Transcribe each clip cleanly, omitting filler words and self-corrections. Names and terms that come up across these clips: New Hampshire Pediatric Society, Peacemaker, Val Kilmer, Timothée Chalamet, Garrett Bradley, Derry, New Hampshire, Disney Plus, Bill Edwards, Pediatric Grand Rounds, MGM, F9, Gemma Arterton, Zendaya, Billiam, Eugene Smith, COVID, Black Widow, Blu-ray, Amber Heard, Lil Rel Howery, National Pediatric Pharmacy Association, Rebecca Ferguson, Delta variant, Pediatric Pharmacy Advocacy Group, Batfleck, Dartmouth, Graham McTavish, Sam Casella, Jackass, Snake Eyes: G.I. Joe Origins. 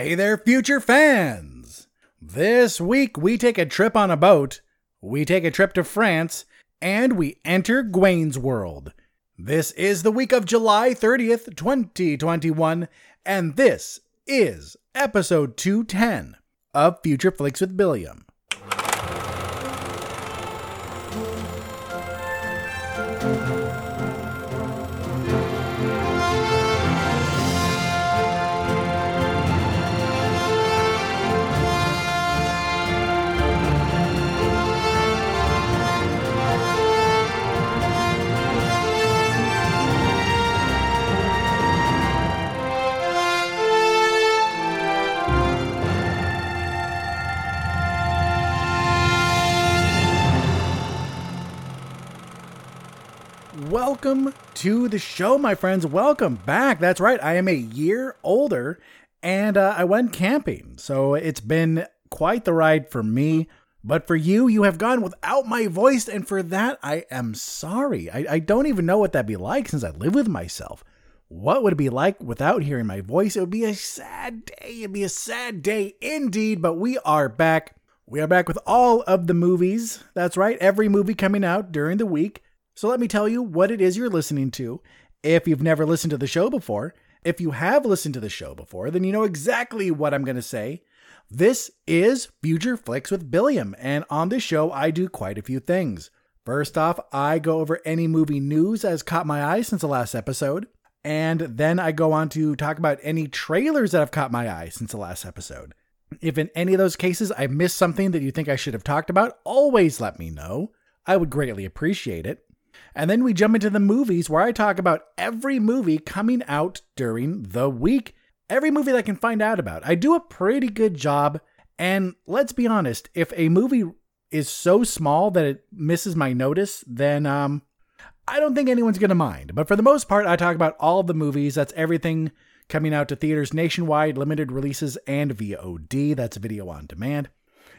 Hey there, future fans! This week we take a trip on a boat, we take a trip to France, and we enter Gwen's world. This is the week of July 30th, 2021, and this is episode 210 of Future Flicks with Billiam. Welcome to the show, my friends. Welcome back. That's right. I am a year older and I went camping. So it's been quite the ride for me. But for you, you have gone without my voice. And for that, I am sorry. I don't even know what that'd be like since I live with myself. What would it be like without hearing my voice? It would be a sad day. It'd be a sad day indeed. But we are back. We are back with all of the movies. That's right. Every movie coming out during the week. So let me tell you what it is you're listening to. If you've never listened to the show before, if you have listened to the show before, then you know exactly what I'm going to say. This is Future Flicks with Billiam, and on this show, I do quite a few things. First off, I go over any movie news that has caught my eye since the last episode, and then I go on to talk about any trailers that have caught my eye since the last episode. If in any of those cases I missed something that you think I should have talked about, always let me know. I would greatly appreciate it. And then we jump into the movies where I talk about every movie coming out during the week. Every movie that I can find out about. I do a pretty good job. And let's be honest, if a movie is so small that it misses my notice, then I don't think anyone's going to mind. But for the most part, I talk about all the movies. That's everything coming out to theaters nationwide, limited releases, and VOD. That's video on demand.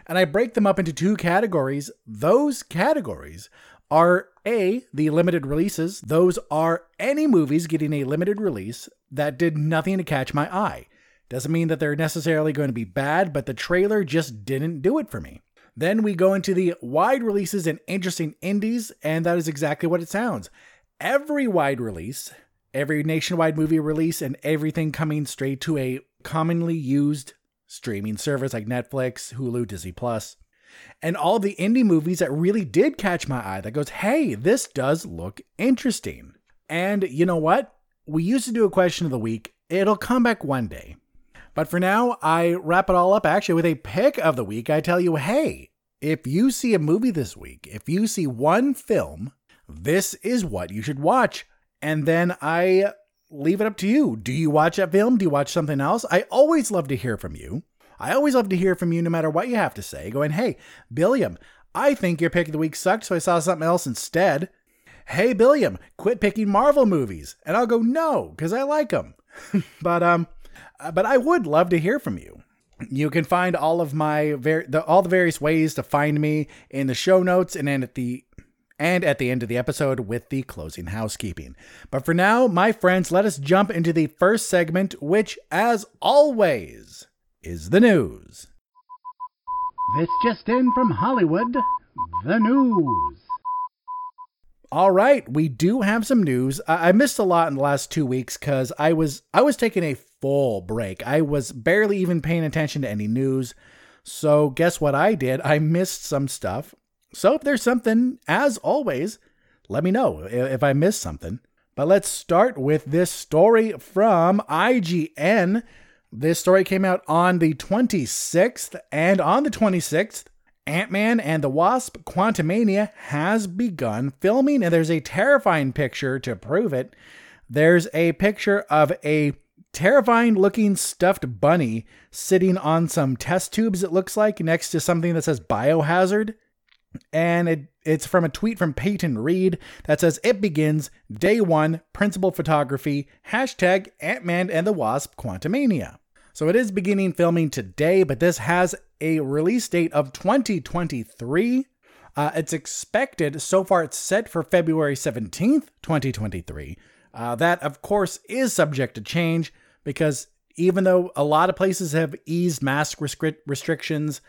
And I break them up into two categories. Those categories are A, the limited releases. Those are any movies getting a limited release that did nothing to catch my eye. Doesn't mean that they're necessarily going to be bad, but the trailer just didn't do it for me. Then we go into the wide releases and interesting indies, and that is exactly what it sounds. Every wide release, every nationwide movie release, and everything coming straight to a commonly used streaming service like Netflix, Hulu, Disney Plus. And all the indie movies that really did catch my eye that goes, hey, this does look interesting. And you know what? We used to do a question of the week. It'll come back one day. But for now, I wrap it all up actually with a pick of the week. I tell you, hey, if you see a movie this week, if you see one film, this is what you should watch. And then I leave it up to you. Do you watch that film? Do you watch something else? I always love to hear from you. I always love to hear from you no matter what you have to say, going, hey, Billiam, I think your pick of the week sucked, so I saw something else instead. Hey, Billiam, quit picking Marvel movies. And I'll go, no, because I like them. but I would love to hear from you. You can find all of my all the various ways to find me in the show notes and then at the end of the episode with the closing housekeeping. But for now, my friends, let us jump into the first segment, which, as always, is the news. This just in from Hollywood, the news. All right, we do have some news. I missed a lot in the last 2 weeks because I was taking a full break. I was barely even paying attention to any news. So guess what I did? I missed some stuff. So if there's something, as always, let me know if I missed something. But let's start with this story from IGN. This story came out on the 26th, and on the 26th, Ant-Man and the Wasp: Quantumania has begun filming, and there's a terrifying picture to prove it. There's a picture of a terrifying-looking stuffed bunny sitting on some test tubes, it looks like, next to something that says Biohazard, and it's from a tweet from Peyton Reed that says, it begins, day one, principal photography, hashtag Ant-Man and the Wasp: Quantumania. So it is beginning filming today, but this has a release date of 2023. It's expected, so far it's set for February 17th, 2023. That, of course, is subject to change because even though a lot of places have eased mask restrictions,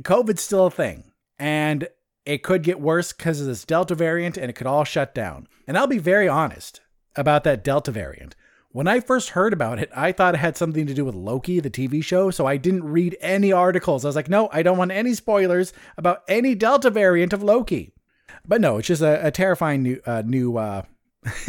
COVID's still a thing. And it could get worse because of this Delta variant, and it could all shut down. And I'll be very honest about that Delta variant. When I first heard about it, I thought it had something to do with Loki, the TV show, so I didn't read any articles. I was like, no, I don't want any spoilers about any Delta variant of Loki. But no, it's just a terrifying new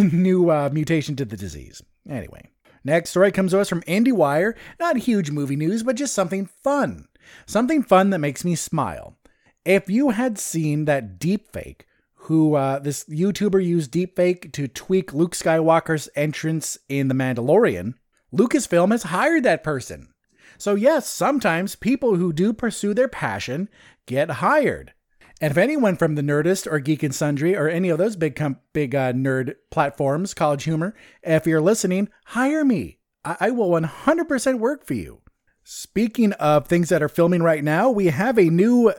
mutation to the disease. Anyway, next story comes to us from IndieWire. Not huge movie news, but just something fun. Something fun that makes me smile. If you had seen that deepfake, this YouTuber used deepfake to tweak Luke Skywalker's entrance in The Mandalorian, Lucasfilm has hired that person. So yes, sometimes people who do pursue their passion get hired. And if anyone from The Nerdist or Geek and Sundry or any of those big nerd platforms, College Humor, if you're listening, hire me. I will 100% work for you. Speaking of things that are filming right now, we have a new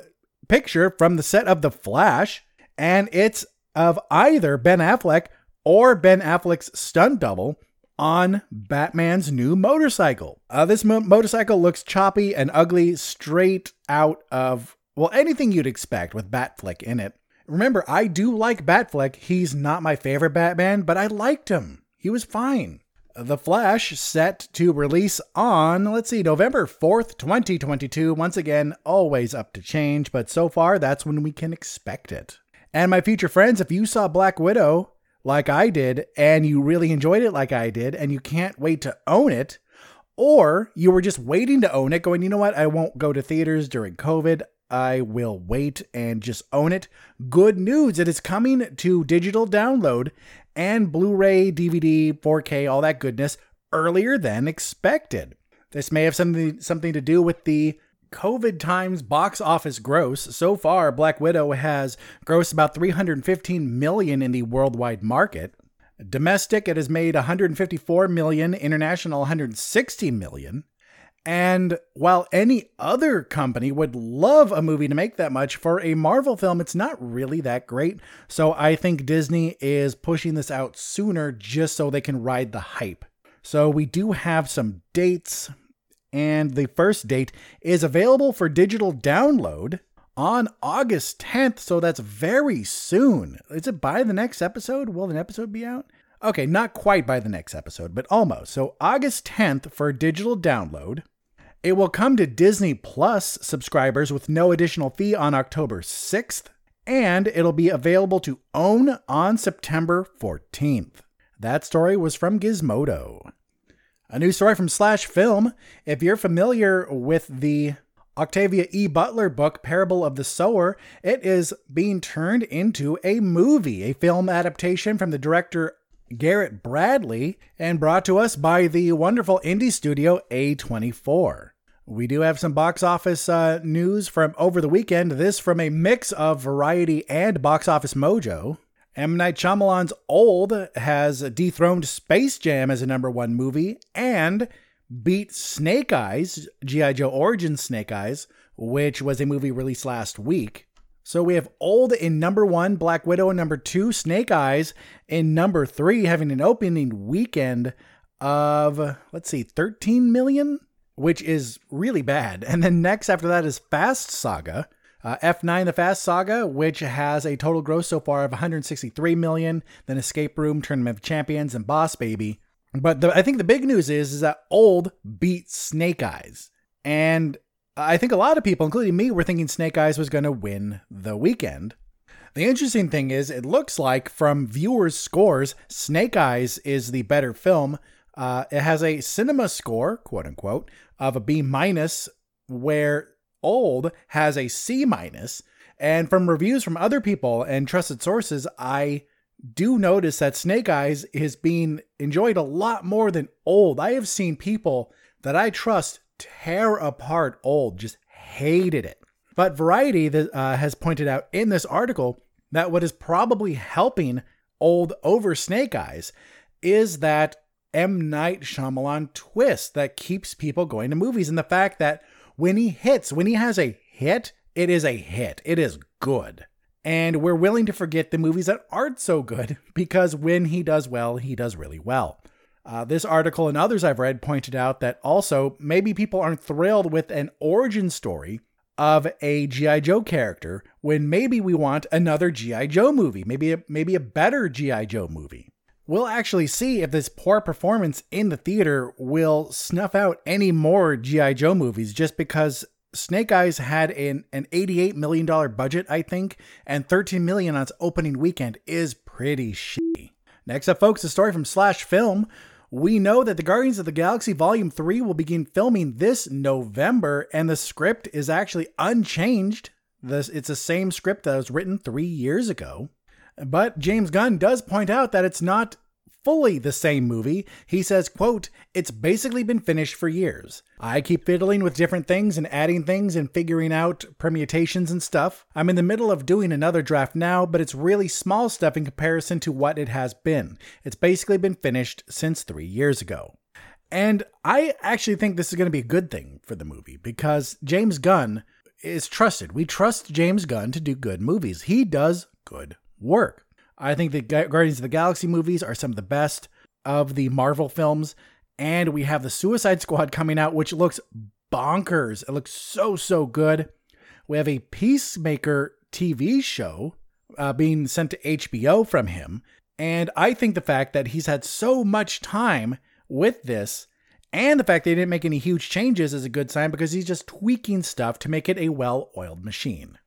picture from the set of The Flash. And it's of either Ben Affleck or Ben Affleck's stunt double on Batman's new motorcycle. This motorcycle looks choppy and ugly, straight out of, well, anything you'd expect with Batfleck in it. Remember, I do like Batfleck. He's not my favorite Batman, but I liked him. He was fine. The Flash set to release on, November 4th, 2022. Once again, always up to change, but so far, that's when we can expect it. And my future friends, if you saw Black Widow like I did, and you really enjoyed it like I did, and you can't wait to own it, or you were just waiting to own it, going, you know what, I won't go to theaters during COVID, I will wait and just own it. Good news, it is coming to digital download and Blu-ray, DVD, 4K, all that goodness, earlier than expected. This may have something to do with the COVID times box office gross. So far, Black Widow has grossed about $315 million in the worldwide market. Domestic, it has made $154 million, international $160 million. And while any other company would love a movie to make that much, for a Marvel film, it's not really that great. So I think Disney is pushing this out sooner just so they can ride the hype. So we do have some dates. And the first date is available for digital download on August 10th. So that's very soon. Is it by the next episode? Will an episode be out? Okay, not quite by the next episode, but almost. So August 10th for digital download. It will come to Disney Plus subscribers with no additional fee on October 6th. And it'll be available to own on September 14th. That story was from Gizmodo. A new story from Slash Film. If you're familiar with the Octavia E. Butler book, Parable of the Sower, it is being turned into a movie, a film adaptation from the director Garrett Bradley and brought to us by the wonderful indie studio A24. We do have some box office news from over the weekend. This from a mix of Variety and Box Office Mojo. M. Night Shyamalan's Old has dethroned Space Jam as a number 1 movie and beat Snake Eyes, G.I. Joe Origins Snake Eyes, which was a movie released last week. So we have Old in number 1, Black Widow in number 2, Snake Eyes in number 3, having an opening weekend of, $13 million, which is really bad. And then next after that is Fast Saga. F9, The Fast Saga, which has a total gross so far of $163 million, then Escape Room, Tournament of Champions, and Boss Baby. But I think the big news is that Old beat Snake Eyes. And I think a lot of people, including me, were thinking Snake Eyes was going to win the weekend. The interesting thing is it looks like from viewers' scores, Snake Eyes is the better film. It has a cinema score, quote unquote, of a B-, where Old has a C-, and from reviews from other people and trusted sources, I do notice that Snake Eyes is being enjoyed a lot more than Old. I have seen people that I trust tear apart Old, just hated it. But Variety has pointed out in this article that what is probably helping Old over Snake Eyes is that M. Night Shyamalan twist that keeps people going to movies, and the fact that when he has a hit, it is a hit. It is good. And we're willing to forget the movies that aren't so good because when he does well, he does really well. This article and others I've read pointed out that also maybe people aren't thrilled with an origin story of a G.I. Joe character when maybe we want another G.I. Joe movie, maybe a better G.I. Joe movie. We'll actually see if this poor performance in the theater will snuff out any more G.I. Joe movies, just because Snake Eyes had an $88 million budget, I think, and $13 million on its opening weekend is pretty shitty. Next up, folks, a story from Slash Film. We know that the Guardians of the Galaxy Volume 3 will begin filming this November, and the script is actually unchanged. It's the same script that was written 3 years ago. But James Gunn does point out that it's not fully the same movie. He says, quote, "It's basically been finished for years. I keep fiddling with different things and adding things and figuring out permutations and stuff. I'm in the middle of doing another draft now, but it's really small stuff in comparison to what it has been. It's basically been finished since 3 years ago." And I actually think this is going to be a good thing for the movie, because James Gunn is trusted. We trust James Gunn to do good movies. He does good work. I think the Guardians of the Galaxy movies are some of the best of the Marvel films. And we have the Suicide Squad coming out, which looks bonkers. It looks so, so good. We have a Peacemaker TV show being sent to HBO from him. And I think the fact that he's had so much time with this, and the fact they didn't make any huge changes, is a good sign, because he's just tweaking stuff to make it a well-oiled machine.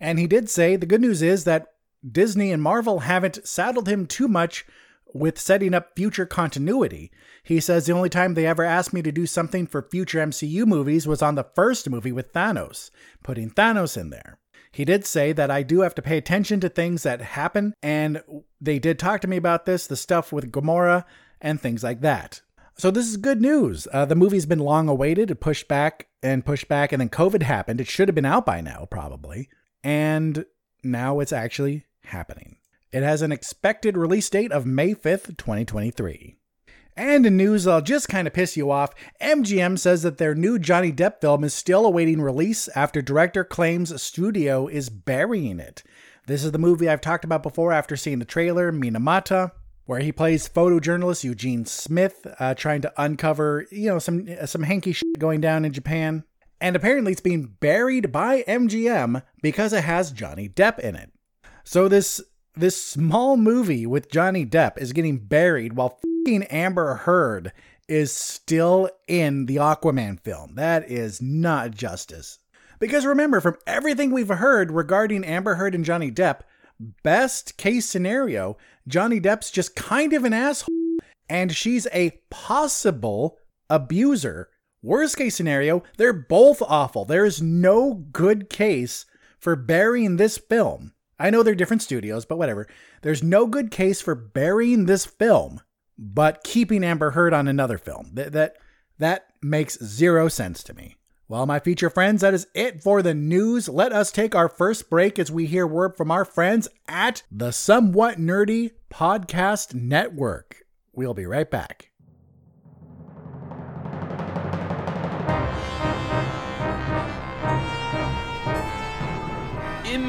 And he did say the good news is that Disney and Marvel haven't saddled him too much with setting up future continuity. He says the only time they ever asked me to do something for future MCU movies was on the first movie with Thanos, putting Thanos in there. He did say that I do have to pay attention to things that happen, and they did talk to me about this, the stuff with Gamora and things like that. So this is good news. The movie's been long awaited. It pushed back, and then COVID happened. It should have been out by now, probably. And now it's actually happening. It has an expected release date of May 5th, 2023. And in news that'll just kind of piss you off, MGM says that their new Johnny Depp film is still awaiting release after director claims a studio is burying it. This is the movie I've talked about before after seeing the trailer, Minamata, where he plays photojournalist Eugene Smith, trying to uncover, some hanky shit going down in Japan. And apparently it's being buried by MGM because it has Johnny Depp in it. So this small movie with Johnny Depp is getting buried while f***ing Amber Heard is still in the Aquaman film. That is not justice. Because remember, from everything we've heard regarding Amber Heard and Johnny Depp, best case scenario, Johnny Depp's just kind of an asshole and she's a possible abuser. Worst case scenario, they're both awful. There is no good case for burying this film. I know they're different studios, but whatever. There's no good case for burying this film, but keeping Amber Heard on another film. That makes zero sense to me. Well, my future friends, that is it for the news. Let us take our first break as we hear word from our friends at the Somewhat Nerdy Podcast Network. We'll be right back.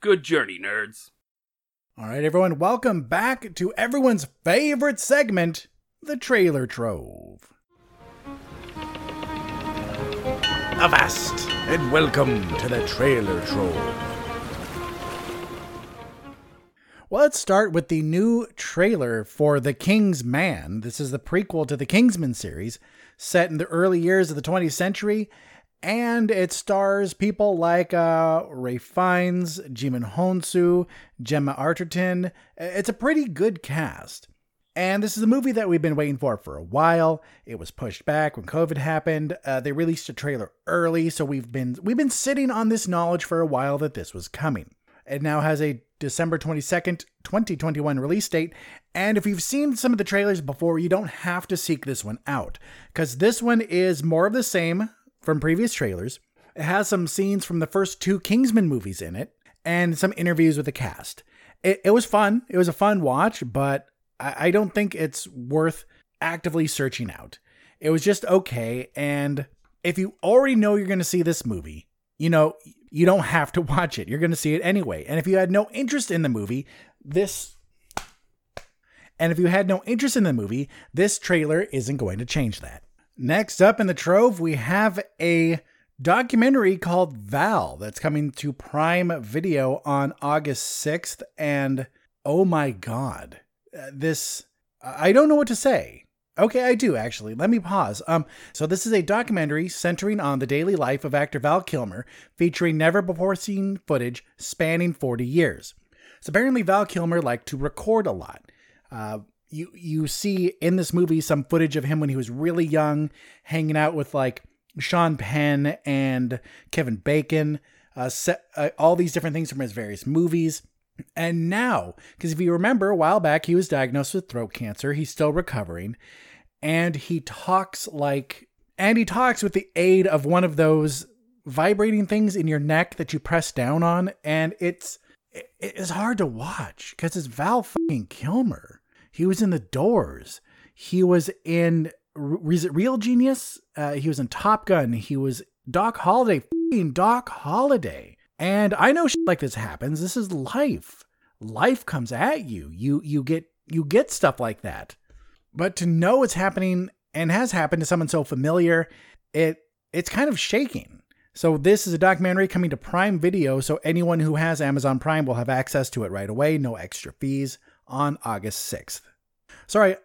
Good journey, nerds. All right, everyone, welcome back to everyone's favorite segment, the Trailer Trove. Avast, and welcome to the Trailer Trove. Well, let's start with the new trailer for The Kingsman. This is the prequel to the Kingsman series, set in the early years of the 20th century. And it stars people like Ralph Fiennes, Jimon Hounsou, Gemma Arterton. It's a pretty good cast. And this is a movie that we've been waiting for a while. It was pushed back when COVID happened. They released a trailer early, so we've been sitting on this knowledge for a while that this was coming. It now has a December 22nd, 2021 release date. And if you've seen some of the trailers before, you don't have to seek this one out, because this one is more of the same from previous trailers. It has some scenes from the first two Kingsman movies in it and some interviews with the cast. It was fun. It was a fun watch, but I don't think it's worth actively searching out. It was just okay. And if you already know you're going to see this movie, you know, you don't have to watch it. You're going to see it anyway. And if you had no interest in the movie, this trailer isn't going to change that. Next up in the trove, we have a documentary called Val that's coming to Prime Video on August 6th. And oh my God, I don't know what to say. Okay, I do, actually. Let me pause. So this is a documentary centering on the daily life of actor Val Kilmer, featuring never-before-seen footage spanning 40 years. So apparently Val Kilmer liked to record a lot. You see in this movie some footage of him when he was really young, hanging out with, like, Sean Penn and Kevin Bacon, all these different things from his various movies. And now, because if you remember, a while back, he was diagnosed with throat cancer. He's still recovering. And he talks with the aid of one of those vibrating things in your neck that you press down on. And it's hard to watch because it's Val fucking Kilmer. He was in The Doors. He was in Real Genius. He was in Top Gun. He was Doc Holliday. Fucking Doc Holliday. And I know shit like this happens. This is life. Life comes at you. You get stuff like that. But to know it's happening and has happened to someone so familiar, it's kind of shaking. So this is a documentary coming to Prime Video, so anyone who has Amazon Prime will have access to it right away. No extra fees on August 6th. Sorry,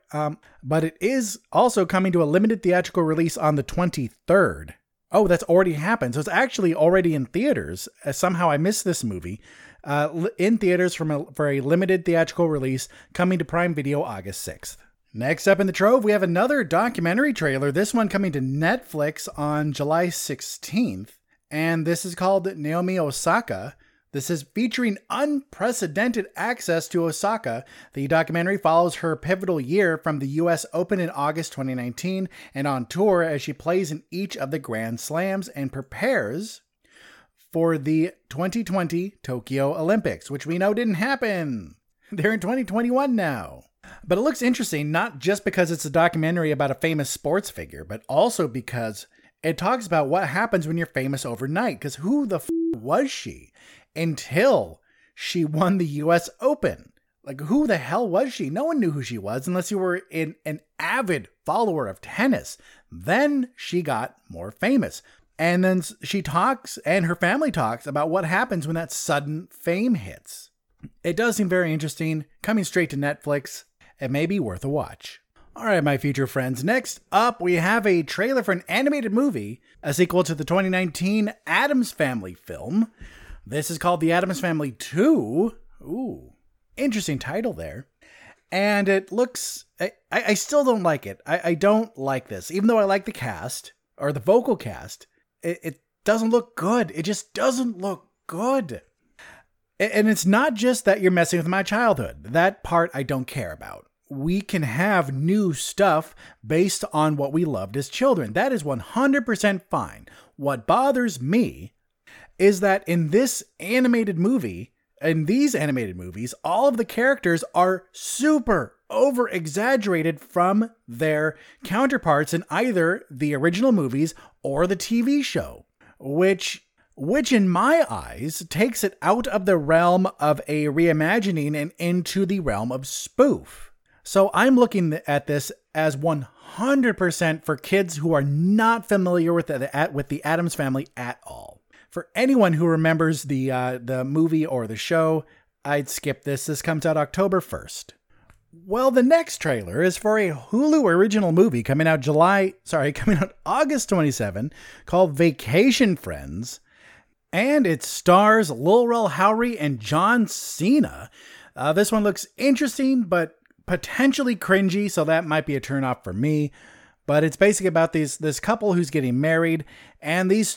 but it is also coming to a limited theatrical release on the 23rd. Oh, that's already happened. So it's actually already in theaters. Somehow I missed this movie. In theaters for a limited theatrical release, coming to Prime Video August 6th. Next up in the trove, we have another documentary trailer. This one coming to Netflix on July 16th. And this is called Naomi Osaka. This is featuring unprecedented access to Osaka. The documentary follows her pivotal year from the U.S. Open in August 2019 and on tour as she plays in each of the Grand Slams and prepares for the 2020 Tokyo Olympics, which we know didn't happen. They're in 2021 now. But it looks interesting, not just because it's a documentary about a famous sports figure, but also because it talks about what happens when you're famous overnight, because who the f*** was she? Until she won the U.S. Open. Like, who the hell was she? No one knew who she was unless you were an avid follower of tennis. Then she got more famous. And then she talks, and her family talks, about what happens when that sudden fame hits. It does seem very interesting. Coming straight to Netflix, it may be worth a watch. All right, my future friends. Next up, we have a trailer for an animated movie, a sequel to the 2019 Addams Family film. This is called The Addams Family 2. Ooh, interesting title there. And it looks, I still don't like it. I don't like this. Even though I like the cast, or the vocal cast, it doesn't look good. It just doesn't look good. And it's not just that you're messing with my childhood. That part I don't care about. We can have new stuff based on what we loved as children. That is 100% fine. What bothers me is that in this animated movie, in these animated movies, all of the characters are super over-exaggerated from their counterparts in either the original movies or the TV show, which in my eyes takes it out of the realm of a reimagining and into the realm of spoof. So I'm looking at this as 100% for kids who are not familiar with the Addams Family at all. For anyone who remembers the movie or the show, I'd skip this. This comes out October 1st. Well, the next trailer is for a Hulu original movie coming out August 27, called Vacation Friends, and it stars Lil Rel Howery and John Cena. This one looks interesting, but potentially cringy, so that might be a turnoff for me. But it's basically about this couple who's getting married, and these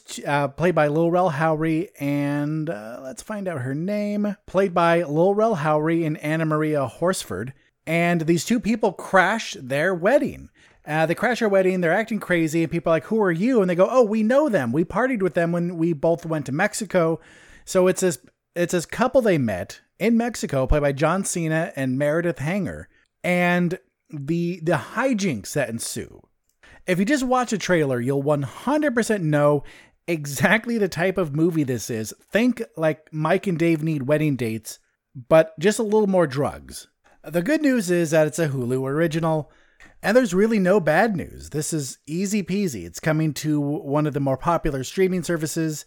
played by Lil Rel Howery and let's find out her name, played by Lil Rel Howery and Anna Maria Horsford. And these two people crash their wedding. They crash their wedding. They're acting crazy, and people are like, "Who are you?" And they go, "Oh, we know them. We partied with them when we both went to Mexico." So it's this couple they met in Mexico, played by John Cena and Meredith Hanger, and the hijinks that ensue. If you just watch a trailer, you'll 100% know exactly the type of movie this is. Think like Mike and Dave Need Wedding Dates, but just a little more drugs. The good news is that it's a Hulu original, and there's really no bad news. This is easy peasy. It's coming to one of the more popular streaming services,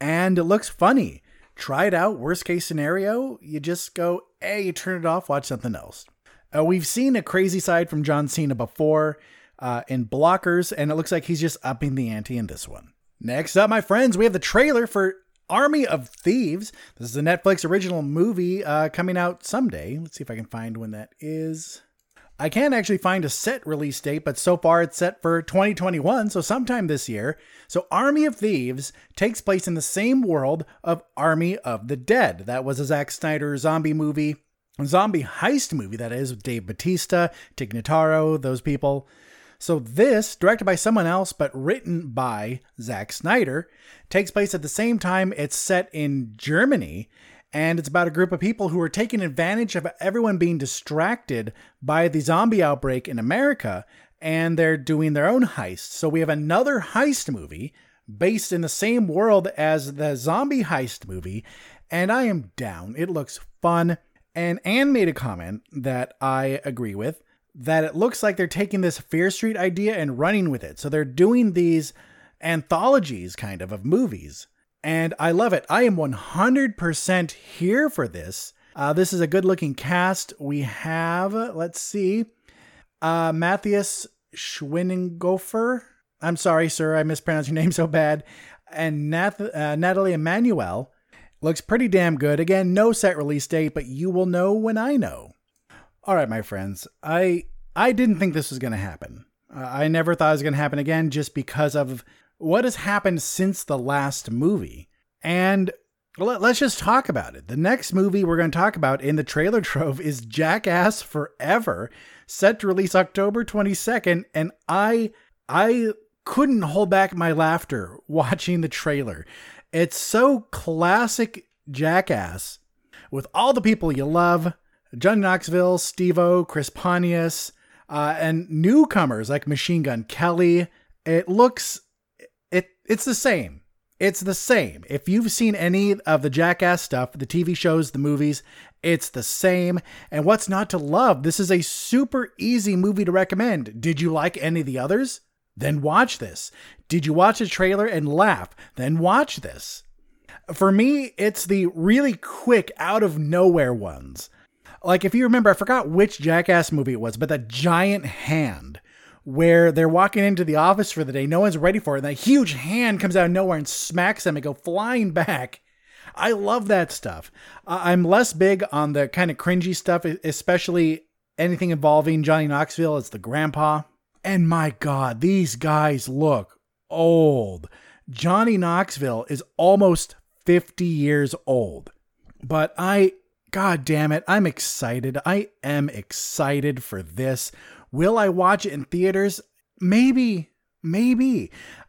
and it looks funny. Try it out. Worst case scenario, you just go, hey, you turn it off, watch something else. We've seen a crazy side from John Cena before. In Blockers, and it looks like he's just upping the ante in this one. Next up, my friends, we have the trailer for Army of Thieves. This is a Netflix original movie coming out someday. Let's see if I can find when that is. I can't actually find a set release date, but so far it's set for 2021, so sometime this year. So Army of Thieves takes place in the same world of Army of the Dead. That was a Zack Snyder zombie heist movie, that is, with Dave Bautista, Tig Notaro, those people. So this, directed by someone else, but written by Zack Snyder, takes place at the same time. It's set in Germany, and it's about a group of people who are taking advantage of everyone being distracted by the zombie outbreak in America, and they're doing their own heist. So we have another heist movie based in the same world as the zombie heist movie, and I am down. It looks fun. And Anne made a comment that I agree with, that it looks like they're taking this Fear Street idea and running with it. So they're doing these anthologies kind of movies. And I love it. I am 100% here for this. This is a good looking cast. We have, let's see, Matthias Schweighöfer. I'm sorry, sir. I mispronounced your name so bad. And Natalie Emanuel. Looks pretty damn good. Again, no set release date, but you will know when I know. All right, my friends, I didn't think this was going to happen. I never thought it was going to happen again, just because of what has happened since the last movie. And let's just talk about it. The next movie we're going to talk about in the trailer trove is Jackass Forever, set to release October 22nd. And I couldn't hold back my laughter watching the trailer. It's so classic Jackass with all the people you love. Johnny Knoxville, Steve-O, Chris Pontius, and newcomers like Machine Gun Kelly. It looks, it's the same. It's the same. If you've seen any of the Jackass stuff, the TV shows, the movies, it's the same. And what's not to love? This is a super easy movie to recommend. Did you like any of the others? Then watch this. Did you watch a trailer and laugh? Then watch this. For me, it's the really quick, out of nowhere ones. Like, if you remember, I forgot which Jackass movie it was, but the giant hand where they're walking into the office for the day. No one's ready for it. And that huge hand comes out of nowhere and smacks them and go flying back. I love that stuff. I'm less big on the kind of cringy stuff, especially anything involving Johnny Knoxville as the grandpa. And my God, these guys look old. Johnny Knoxville is almost 50 years old, but God damn it, I'm excited. I am excited for this. Will I watch it in theaters? Maybe.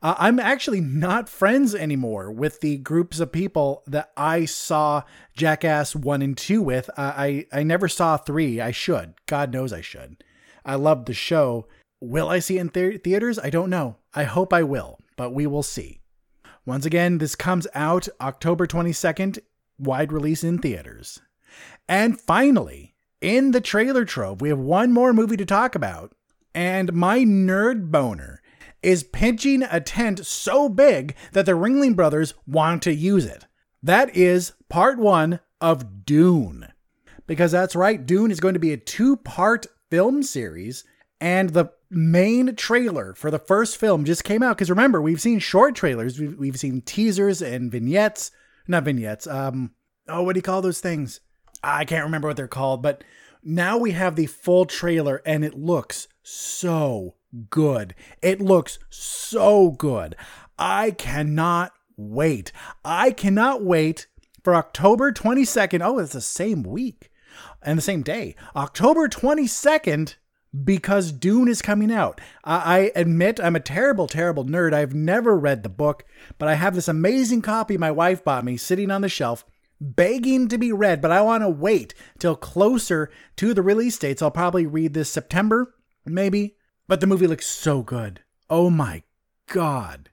I'm actually not friends anymore with the groups of people that I saw Jackass 1 and 2 with. I never saw 3. I should. God knows I should. I loved the show. Will I see it in theaters? I don't know. I hope I will, but we will see. Once again, this comes out October 22nd, wide release in theaters. And finally, in the trailer trove, we have one more movie to talk about. And my nerd boner is pinching a tent so big that the Ringling Brothers want to use it. That is part 1 of Dune. Because that's right, Dune is going to be a 2-part film series. And the main trailer for the first film just came out. Because remember, we've seen short trailers. We've seen teasers and vignettes. Not vignettes. What do you call those things? I can't remember what they're called, but now we have the full trailer and it looks so good. It looks so good. I cannot wait. I cannot wait for October 22nd. Oh, it's the same week and the same day. October 22nd, because Dune is coming out. I admit I'm a terrible, terrible nerd. I've never read the book, but I have this amazing copy my wife bought me sitting on the shelf, begging to be read, but I want to wait till closer to the release date. So I'll probably read this September, maybe. But the movie looks so good. Oh my God.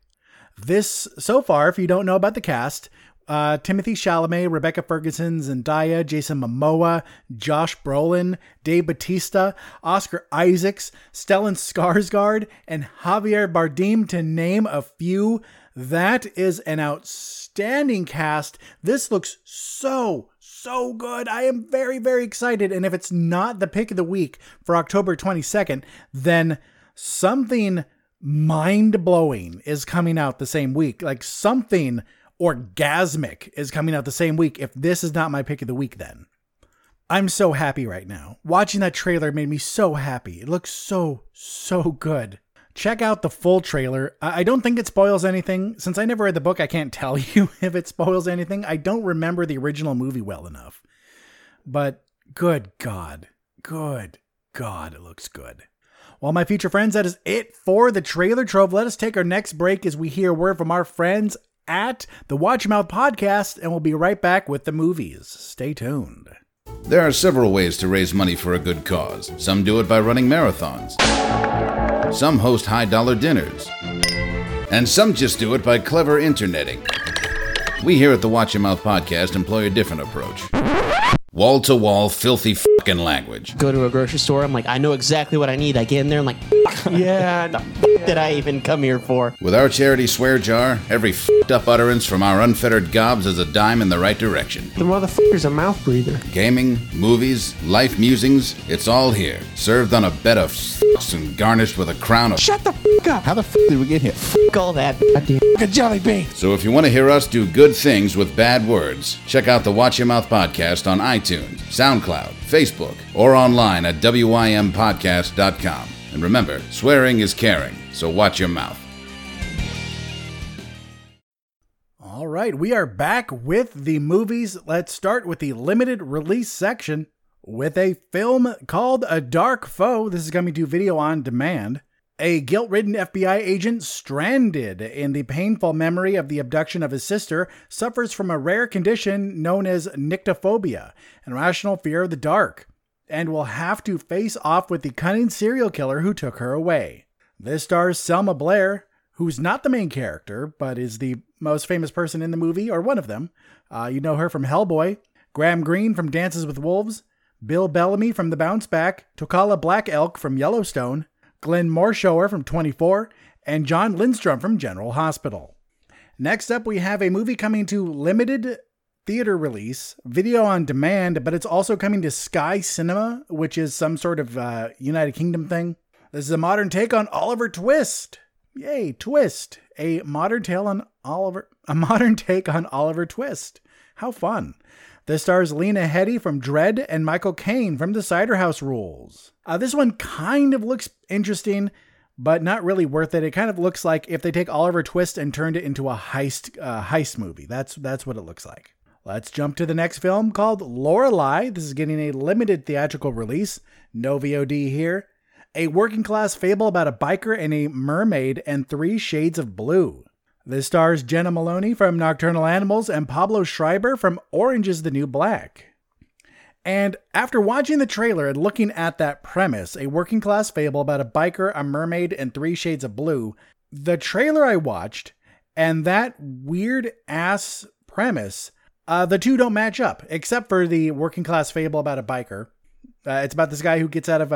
This, so far, if you don't know about the cast, Timothée Chalamet, Rebecca Ferguson, Zendaya, Jason Momoa, Josh Brolin, Dave Bautista, Oscar Isaacs, Stellan Skarsgård, and Javier Bardem, to name a few. That is an outstanding cast. This looks so, so good. I am very, very excited. And if it's not the pick of the week for October 22nd, then something mind-blowing is coming out the same week. Like something orgasmic is coming out the same week. If this is not my pick of the week, then I'm so happy right now. Watching that trailer made me so happy. It looks so, so good. Check out the full trailer. I don't think it spoils anything. Since I never read the book, I can't tell you if it spoils anything. I don't remember the original movie well enough, but good God, it looks good. Well, my future friends, that is it for the Trailer Trove. Let us take our next break as we hear a word from our friends at the Watch Your Mouth Podcast, and we'll be right back with the movies. Stay tuned. There are several ways to raise money for a good cause. Some do it by running marathons. Some host high-dollar dinners. And some just do it by clever interneting. We here at the Watch Your Mouth Podcast employ a different approach. Wall-to-wall, filthy fucking language. Go to a grocery store, I'm like, I know exactly what I need. I get in there, I'm like, yeah, the fuck did I even come here for? With our charity swear jar, every fucked up utterance from our unfettered gobs is a dime in the right direction. The motherfucker's a mouth breather. Gaming, movies, life musings, it's all here. Served on a bed of fucks and garnished with a crown of... Shut the fuck up! How the fuck did we get here? Fuck all that. Fuck a jelly bean. So if you want to hear us do good things with bad words, check out the Watch Your Mouth Podcast on iTunes, SoundCloud, Facebook, or online at WYMPodcast.com. And remember, swearing is caring, so watch your mouth. All right, we are back with the movies. Let's start with the limited release section with a film called A Dark Foe. This is coming to video on demand. A guilt-ridden FBI agent stranded in the painful memory of the abduction of his sister suffers from a rare condition known as nyctophobia, an irrational fear of the dark, and will have to face off with the cunning serial killer who took her away. This stars Selma Blair, who's not the main character, but is the most famous person in the movie, or one of them. You know her from Hellboy, Graham Greene from Dances with Wolves, Bill Bellamy from The Bounce Back, Tokala Black Elk from Yellowstone, Glenn Morshower from 24, and John Lindstrom from General Hospital. Next up, we have a movie coming to limited theater release, video on demand, but it's also coming to Sky Cinema, which is some sort of United Kingdom thing. This is a modern take on Oliver Twist. Yay, Twist. A modern take on Oliver Twist. How fun. This stars Lena Headey from Dredd and Michael Caine from The Cider House Rules. This one kind of looks interesting, but not really worth it. It kind of looks like if they take Oliver Twist and turned it into a heist movie. That's what it looks like. Let's jump to the next film called Lorelei. This is getting a limited theatrical release. No VOD here. A working-class fable about a biker and a mermaid and 3 shades of blue. This stars Jenna Maloney from Nocturnal Animals and Pablo Schreiber from Orange is the New Black. And after watching the trailer and looking at that premise, a working-class fable about a biker, a mermaid, and 3 shades of blue, the trailer I watched and that weird-ass premise, the two don't match up, except for the working-class fable about a biker. It's about this guy who gets out of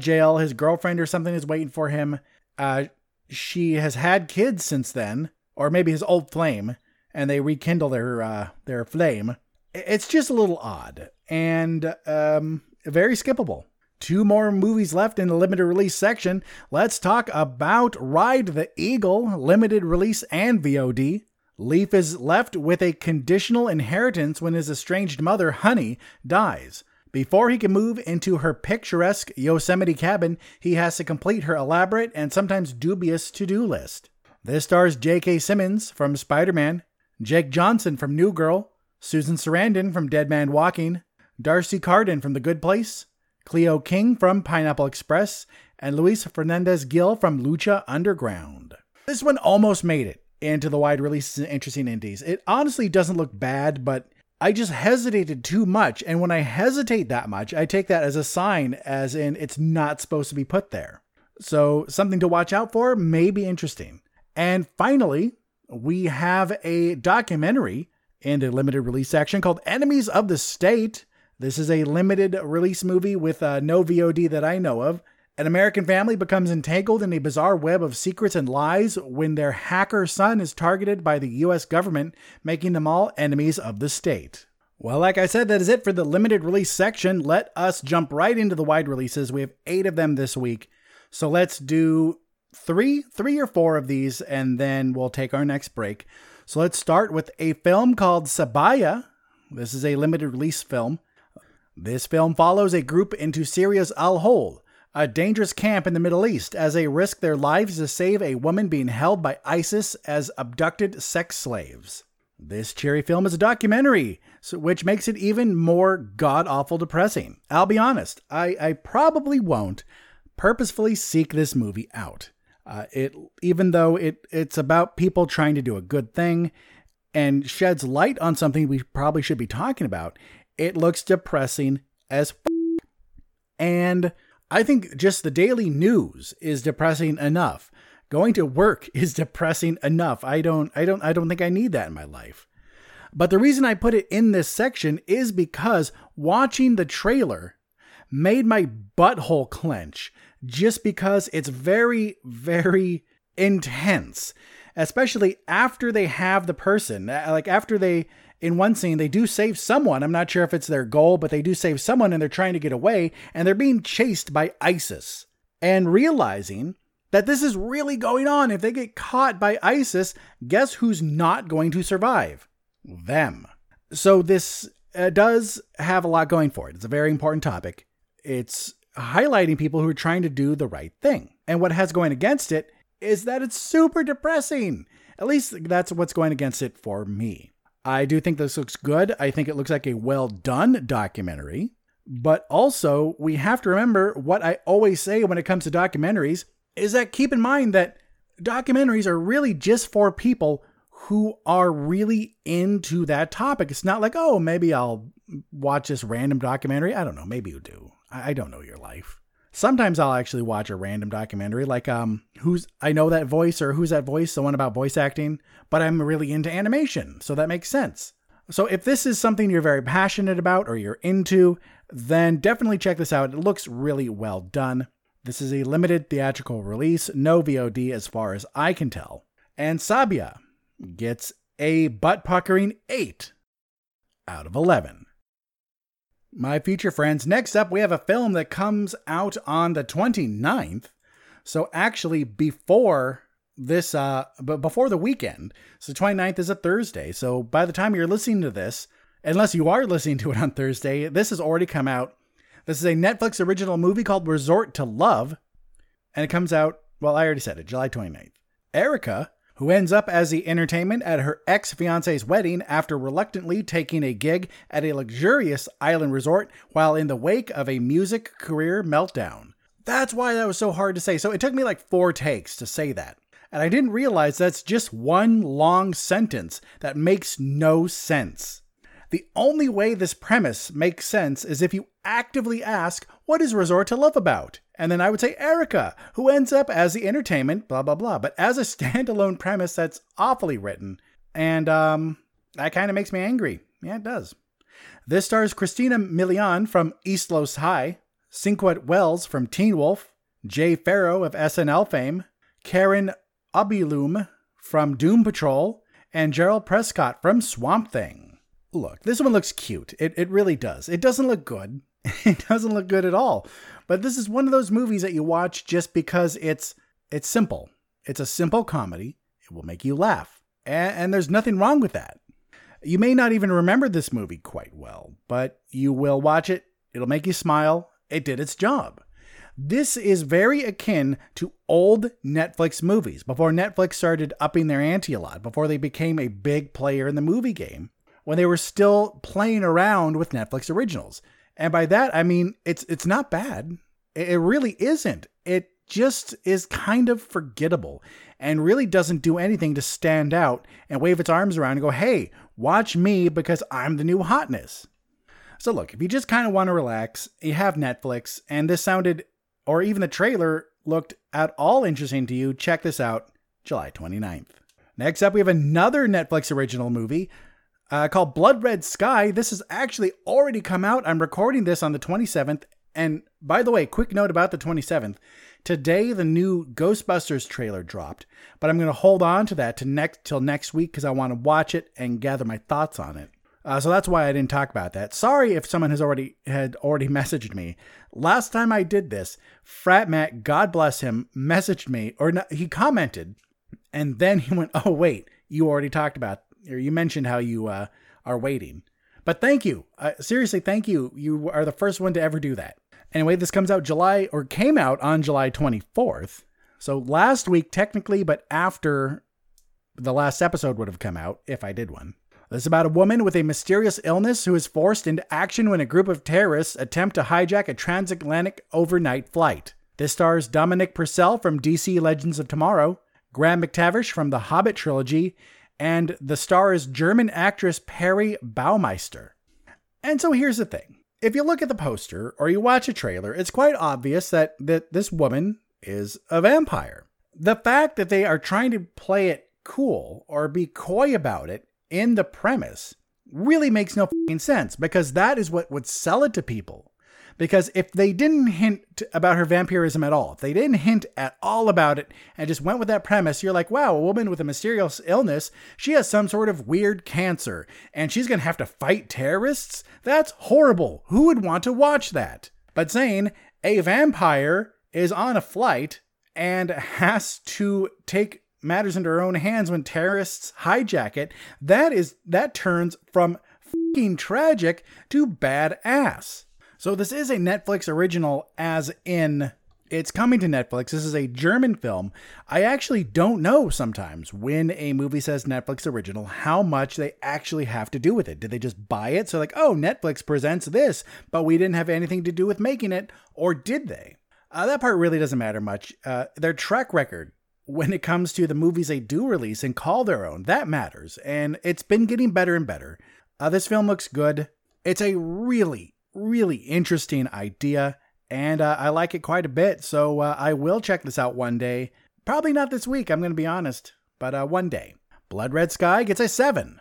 jail. His girlfriend or something is waiting for him. She has had kids since then, or maybe his old flame, and they rekindle their flame. It's just a little odd and very skippable. 2 more movies left in the limited release section. Let's talk about Ride the Eagle, limited release and VOD. Leaf is left with a conditional inheritance when his estranged mother, Honey, dies. Before he can move into her picturesque Yosemite cabin, he has to complete her elaborate and sometimes dubious to-do list. This stars J.K. Simmons from Spider-Man, Jake Johnson from New Girl, Susan Sarandon from Dead Man Walking, Darcy Carden from The Good Place, Cleo King from Pineapple Express, and Luis Fernandez-Gil from Lucha Underground. This one almost made it into the wide releases and interesting indies. It honestly doesn't look bad, but I just hesitated too much, and when I hesitate that much, I take that as a sign, as in it's not supposed to be put there. So something to watch out for, may be interesting. And finally, we have a documentary in a limited release section called Enemies of the State. This is a limited release movie with no VOD that I know of. An American family becomes entangled in a bizarre web of secrets and lies when their hacker son is targeted by the U.S. government, making them all enemies of the state. Well, like I said, that is it for the limited release section. Let us jump right into the wide releases. We have 8 of them this week. So let's do three or four of these, and then we'll take our next break. So let's start with a film called Sabaya. This is a limited release film. This film follows a group into Syria's Al-Hol, a dangerous camp in the Middle East, as they risk their lives to save a woman being held by ISIS as abducted sex slaves. This cheery film is a documentary, which makes it even more god-awful depressing. I'll be honest, I probably won't purposefully seek this movie out. Even though it's about people trying to do a good thing and sheds light on something we probably should be talking about, it looks depressing as and I think just the daily news is depressing enough. Going to work is depressing enough. I don't think I need that in my life. But the reason I put it in this section is because watching the trailer made my butthole clench just because it's very, very intense. Especially after they have the person, like after they, in one scene, they do save someone. I'm not sure if it's their goal, but they do save someone and they're trying to get away and they're being chased by ISIS. And realizing that this is really going on. If they get caught by ISIS, guess who's not going to survive? Them. So this does have a lot going for it. It's a very important topic. It's highlighting people who are trying to do the right thing. And what has going against it is that it's super depressing. At least that's what's going against it for me. I do think this looks good. I think it looks like a well-done documentary. But also, we have to remember what I always say when it comes to documentaries, is that keep in mind that documentaries are really just for people who are really into that topic. It's not like, oh, maybe I'll watch this random documentary. I don't know. Maybe you do. I don't know your life. Sometimes I'll actually watch a random documentary, like Who's That Voice, the one about voice acting, but I'm really into animation, so that makes sense. So if this is something you're very passionate about or you're into, then definitely check this out. It looks really well done. This is a limited theatrical release, no VOD as far as I can tell. And Sabia gets a butt-puckering 8 out of 11. My future friends, next up we have a film that comes out on the 29th, so actually before this, before the weekend. So 29th is a Thursday, so by the time you're listening to this, unless you are listening to it on Thursday, this has already come out. This is a Netflix original movie called Resort to Love, and it comes out, well I already said it, July 29th. Erica, who ends up as the entertainment at her ex-fiancé's wedding after reluctantly taking a gig at a luxurious island resort while in the wake of a music career meltdown. That's why that was so hard to say. So it took me like 4 takes to say that. And I didn't realize that's just one long sentence that makes no sense. The only way this premise makes sense is if you actively ask, what is Resort to Love about? And then I would say Erica, who ends up as the entertainment, blah, blah, blah. But as a standalone premise, that's awfully written. And that kind of makes me angry. Yeah, it does. This stars Christina Milian from East Los High, Cinquette Wells from Teen Wolf, Jay Farrow of SNL fame, Karen Obilum from Doom Patrol, and Gerald Prescott from Swamp Thing. Look, this one looks cute. It really does. It doesn't look good. It doesn't look good at all. But this is one of those movies that you watch just because it's simple. It's a simple comedy. It will make you laugh. And there's nothing wrong with that. You may not even remember this movie quite well, but you will watch it It'll make you smile. It did its job. This is very akin to old Netflix movies. Before Netflix started upping their ante a lot, before they became a big player in the movie game, when they were still playing around with Netflix originals. And by that, I mean, it's not bad. It really isn't. It just is kind of forgettable and really doesn't do anything to stand out and wave its arms around and go, hey, watch me because I'm the new hotness. So look, if you just kind of want to relax, you have Netflix, and this sounded, or even the trailer looked at all interesting to you, check this out, July 29th. Next up, we have another Netflix original movie called Blood Red Sky. This has actually already come out. I'm recording this on the 27th. And by the way, quick note about the 27th. Today, the new Ghostbusters trailer dropped, but I'm going to hold on to that till next week because I want to watch it and gather my thoughts on it. So that's why I didn't talk about that. Sorry if someone had already messaged me. Last time I did this, Frat Matt, God bless him, messaged me, or no, he commented, and then he went, oh, wait, you already talked about, or you mentioned how you are waiting. But thank you. Seriously, thank you. You are the first one to ever do that. Anyway, this comes out came out on July 24th. So last week, technically, but after the last episode would have come out, if I did one. This is about a woman with a mysterious illness who is forced into action when a group of terrorists attempt to hijack a transatlantic overnight flight. This stars Dominic Purcell from DC Legends of Tomorrow, Graham McTavish from the Hobbit trilogy, and the star is German actress Perry Baumeister. And so here's the thing. If you look at the poster or you watch a trailer, it's quite obvious that this woman is a vampire. The fact that they are trying to play it cool or be coy about it in the premise really makes no f***ing sense, because that is what would sell it to people. Because if they didn't hint about her vampirism at all, if they didn't hint at all about it and just went with that premise, you're like, wow, a woman with a mysterious illness, she has some sort of weird cancer and she's going to have to fight terrorists? That's horrible. Who would want to watch that? But saying a vampire is on a flight and has to take matters into her own hands when terrorists hijack it, that turns from f***ing tragic to badass. So this is a Netflix original, as in it's coming to Netflix. This is a German film. I actually don't know sometimes when a movie says Netflix original, how much they actually have to do with it. Did they just buy it? So like, oh, Netflix presents this, but we didn't have anything to do with making it. Or did they? That part really doesn't matter much. Their track record when it comes to the movies they do release and call their own, that matters. And it's been getting better and better. This film looks good. It's a really interesting idea, and I like it quite a bit, so I will check this out one day. Probably not this week, I'm going to be honest, but one day. Blood Red Sky gets a 7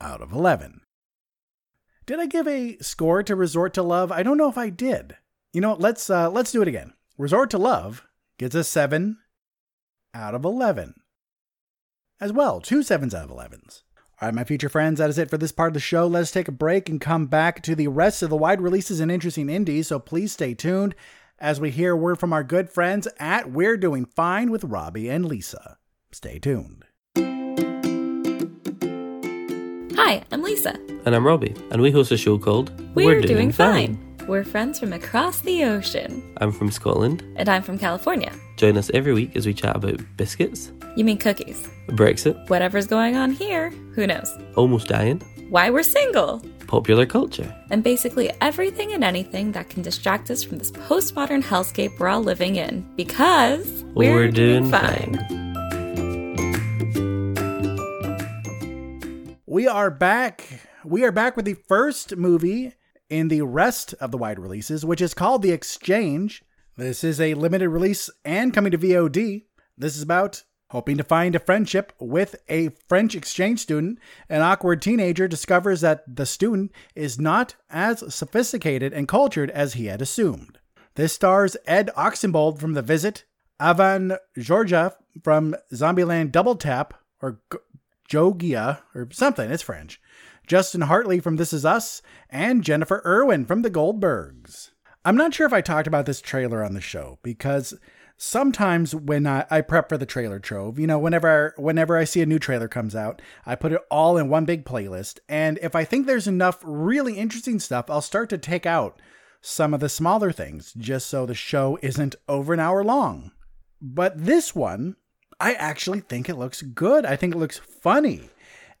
out of 11. Did I give a score to Resort to Love? I don't know if I did. You know what, let's do it again. Resort to Love gets a 7 out of 11. As well, 2 7s out of 11s. All right, my future friends, that is it for this part of the show. Let's take a break and come back to the rest of the wide releases and interesting indies, so please stay tuned as we hear a word from our good friends at We're Doing Fine with Robbie and Lisa. Stay tuned. Hi, I'm Lisa. And I'm Robbie, and we host a show called We're Doing Fine. We're friends from across the ocean. I'm from Scotland. And I'm from California. Join us every week as we chat about biscuits. You mean cookies? Brexit. Whatever's going on here, who knows? Almost dying. Why we're single. Popular culture. And basically everything and anything that can distract us from this postmodern hellscape we're all living in. Because we're doing fine. We are back. We are back with the first movie in the rest of the wide releases, which is called The Exchange. This is a limited release and coming to VOD. This is about hoping to find a friendship with a French exchange student, an awkward teenager discovers that the student is not as sophisticated and cultured as he had assumed. This stars Ed Oxenbould from The Visit, Avan Georgia from Zombieland Double Tap, or Jogia, or something, it's French, Justin Hartley from This Is Us, and Jennifer Irwin from The Goldbergs. I'm not sure if I talked about this trailer on the show, because sometimes when I prep for the trailer trove, you know, whenever I see a new trailer comes out, I put it all in one big playlist. And if I think there's enough really interesting stuff, I'll start to take out some of the smaller things just so the show isn't over an hour long. But this one, I actually think it looks good. I think it looks funny.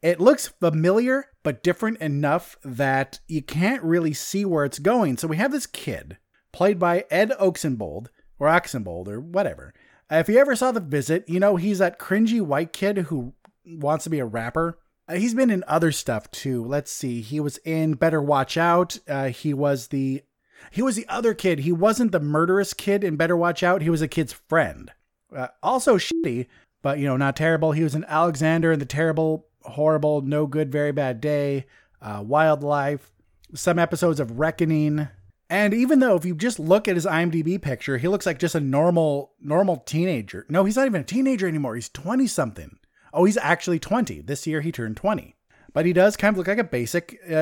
It looks familiar, but different enough that you can't really see where it's going. So we have this kid, played by Ed Oxenbould, or Oxenbould, or whatever. If you ever saw The Visit, you know he's that cringy white kid who wants to be a rapper. He's been in other stuff, too. Let's see. He was in Better Watch Out. He was the other kid. He wasn't the murderous kid in Better Watch Out. He was a kid's friend. Also shitty, but, you know, not terrible. He was in Alexander and the Terrible... Horrible, No Good, Very Bad Day, Wildlife, some episodes of Reckoning. And even though if you just look at his IMDb picture, he looks like just a normal teenager. No, he's not even a teenager anymore. He's 20 something. Oh, he's actually 20. This year he turned 20. But he does kind of look like a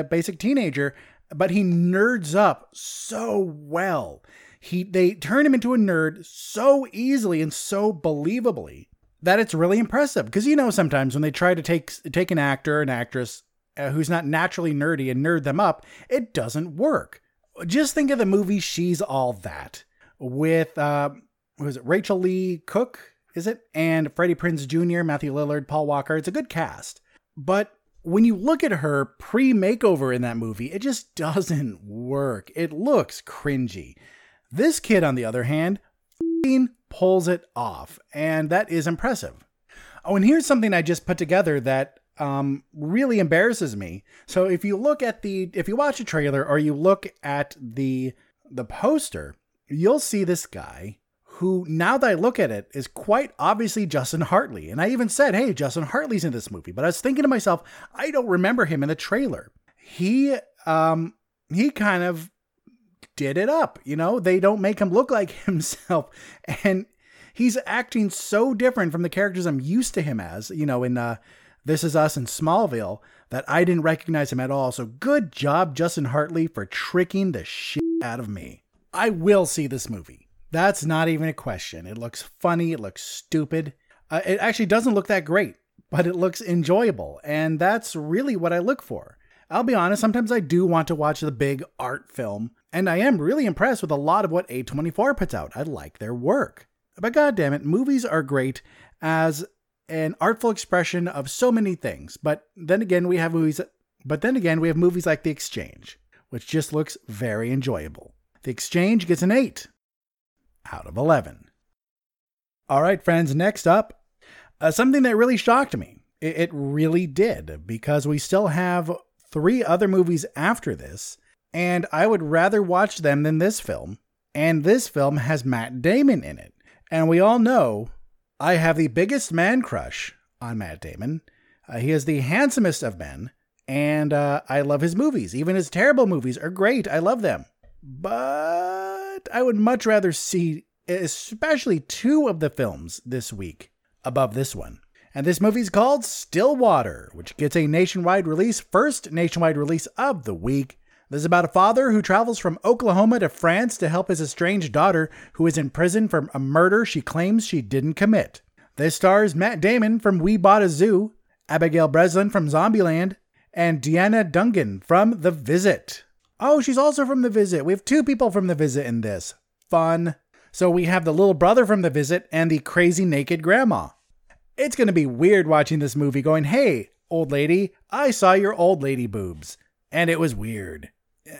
basic teenager, but he nerds up so well. They turn him into a nerd so easily and so believably that it's really impressive. Because, you know, sometimes when they try to take an actor or an actress who's not naturally nerdy and nerd them up, it doesn't work. Just think of the movie She's All That with, Rachel Lee Cook, is it? And Freddie Prinze Jr., Matthew Lillard, Paul Walker. It's a good cast. But when you look at her pre-makeover in that movie, it just doesn't work. It looks cringy. This kid, on the other hand, pulls it off, and that is impressive. Oh, and here's something I just put together that really embarrasses me. So if you watch a trailer or you look at the poster, you'll see this guy who, now that I look at it, is quite obviously Justin Hartley. And I even said, hey, Justin Hartley's in this movie, but I was thinking to myself, I don't remember him in the trailer. He kind of did it up, you know? They don't make him look like himself, and he's acting so different from the characters I'm used to him as, you know, in This Is Us and Smallville, that I didn't recognize him at all. So good job, Justin Hartley, for tricking the shit out of me. I will see this movie. That's not even a question. It looks funny. It looks stupid. It actually doesn't look that great, but it looks enjoyable, and that's really what I look for. I'll be honest, sometimes I do want to watch the big art film, and I am really impressed with a lot of what A24 puts out. I like their work. But goddammit, movies are great as an artful expression of so many things. But then again, we have movies like The Exchange, which just looks very enjoyable. The Exchange gets an 8 out of 11. All right, friends, next up, something that really shocked me. It really did, because we still have 3 other movies after this, and I would rather watch them than this film. And this film has Matt Damon in it. And we all know I have the biggest man crush on Matt Damon. He is the handsomest of men, and I love his movies. Even his terrible movies are great. I love them. But I would much rather see especially 2 of the films this week above this one. And this movie's called Stillwater, which gets a nationwide release, first nationwide release of the week. This is about a father who travels from Oklahoma to France to help his estranged daughter, who is in prison for a murder she claims she didn't commit. This stars Matt Damon from We Bought a Zoo, Abigail Breslin from Zombieland, and Deanna Duncan from The Visit. Oh, she's also from The Visit. We have 2 people from The Visit in this. Fun. So we have the little brother from The Visit and the crazy naked grandma. It's going to be weird watching this movie going, hey, old lady, I saw your old lady boobs. And it was weird.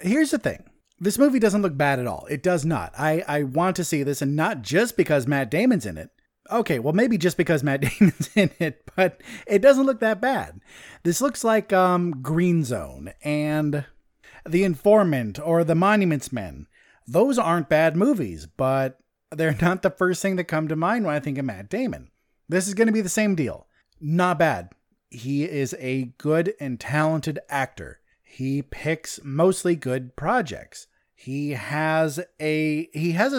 Here's the thing. This movie doesn't look bad at all. It does not. I want to see this, and not just because Matt Damon's in it. Okay, well, maybe just because Matt Damon's in it, but it doesn't look that bad. This looks like Green Zone and The Informant or The Monuments Men. Those aren't bad movies, but they're not the first thing that come to mind when I think of Matt Damon. This is going to be the same deal. Not bad. He is a good and talented actor. He picks mostly good projects. He has a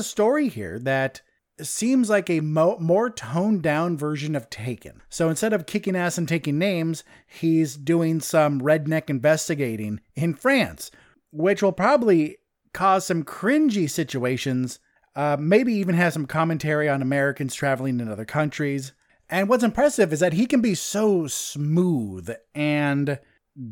story here that seems like a more toned down version of Taken. So instead of kicking ass and taking names, he's doing some redneck investigating in France, which will probably cause some cringy situations Maybe even has some commentary on Americans traveling in other countries. And what's impressive is that he can be so smooth and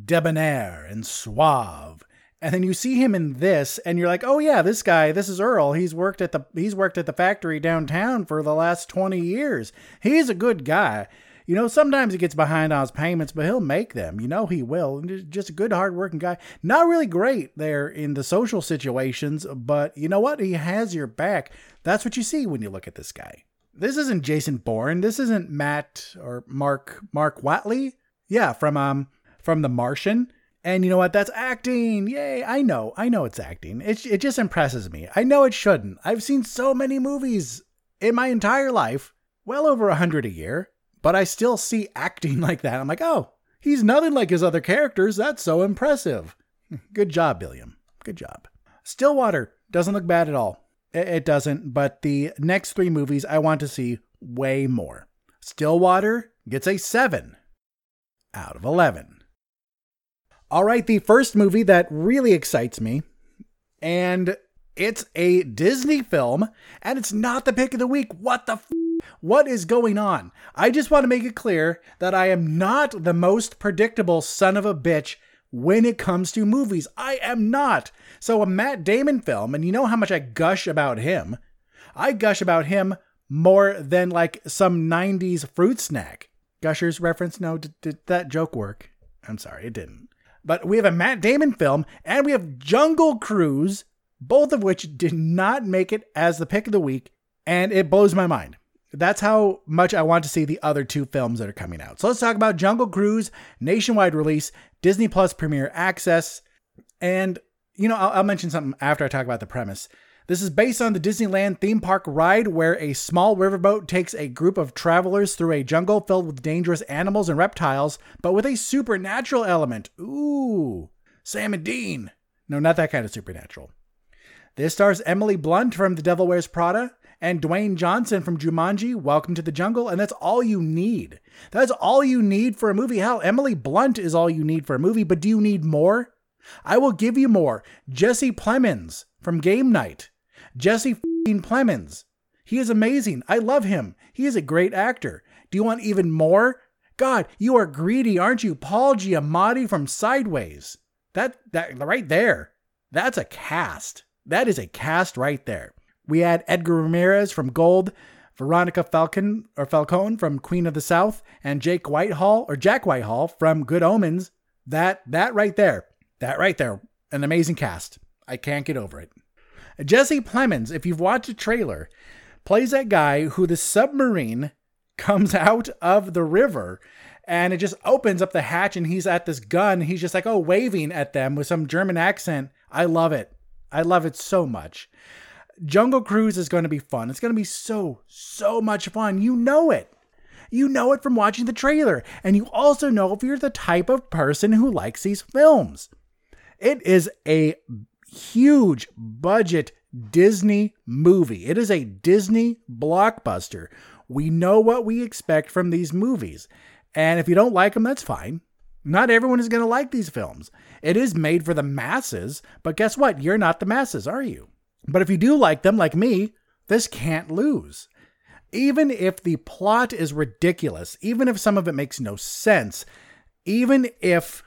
debonair and suave. And then you see him in this and you're like, oh yeah, this guy, this is Earl. He's worked at the factory downtown for the last 20 years. He's a good guy. You know, sometimes he gets behind on his payments, but he'll make them. You know he will. Just a good, hardworking guy. Not really great there in the social situations, but you know what? He has your back. That's what you see when you look at this guy. This isn't Jason Bourne. This isn't Matt or Mark Watley. Yeah, from The Martian. And you know what? That's acting. Yay. I know it's acting. It just impresses me. I know it shouldn't. I've seen so many movies in my entire life, well over 100 a year. But I still see acting like that. I'm like, oh, he's nothing like his other characters. That's so impressive. Good job, Billiam. Good job. Stillwater doesn't look bad at all. It doesn't. But the next three movies, I want to see way more. Stillwater gets a 7 out of 11. All right. The first movie that really excites me, and it's a Disney film, and it's not the pick of the week. What the What is going on? I just want to make it clear that I am not the most predictable son of a bitch when it comes to movies. I am not. So a Matt Damon film, and you know how much I gush about him. I gush about him more than like some 90s fruit snack. Gushers reference? No, did that joke work? I'm sorry, it didn't. But we have a Matt Damon film, and we have Jungle Cruise, both of which did not make it as the pick of the week, and it blows my mind. That's how much I want to see the other two films that are coming out. So let's talk about Jungle Cruise, nationwide release, Disney Plus Premier Access. And, you know, I'll mention something after I talk about the premise. This is based on the Disneyland theme park ride where a small riverboat takes a group of travelers through a jungle filled with dangerous animals and reptiles, but with a supernatural element. Ooh, Sam and Dean. No, not that kind of supernatural. This stars Emily Blunt from The Devil Wears Prada, and Dwayne Johnson from Jumanji, Welcome to the Jungle, and that's all you need. That's all you need for a movie. Hell, Emily Blunt is all you need for a movie, but do you need more? I will give you more. Jesse Plemons from Game Night. Jesse f***ing Plemons. He is amazing. I love him. He is a great actor. Do you want even more? God, you are greedy, aren't you? Paul Giamatti from Sideways. That right there. That's a cast. That is a cast right there. We had Edgar Ramirez from Gold, Veronica Falcone from Queen of the South, and Jack Whitehall from Good Omens. That right there, an amazing cast. I can't get over it. Jesse Plemons, if you've watched a trailer, plays that guy who the submarine comes out of the river and it just opens up the hatch and he's at this gun. He's just like, oh, waving at them with some German accent. I love it. I love it so much. Jungle Cruise is going to be fun. It's going to be so much fun. You know it. You know it from watching the trailer. And you also know if you're the type of person who likes these films. It is a huge budget Disney movie. It is a Disney blockbuster. We know what we expect from these movies. And if you don't like them, that's fine. Not everyone is going to like these films. It is made for the masses, but guess what? You're not the masses, are you? But if you do like them, like me, this can't lose. Even if the plot is ridiculous, even if some of it makes no sense, even if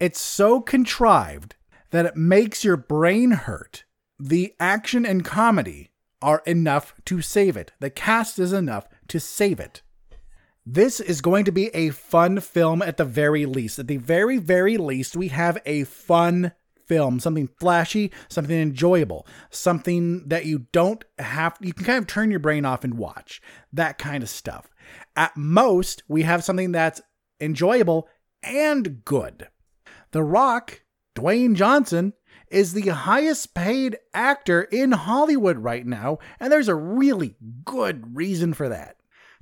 it's so contrived that it makes your brain hurt, the action and comedy are enough to save it. The cast is enough to save it. This is going to be a fun film at the very least. At the very, very least, we have a fun film, something flashy, something enjoyable, something that you can kind of turn your brain off and watch, that kind of stuff. At most, we have something that's enjoyable and good. The Rock, Dwayne Johnson, is the highest paid actor in Hollywood right now, and there's a really good reason for that,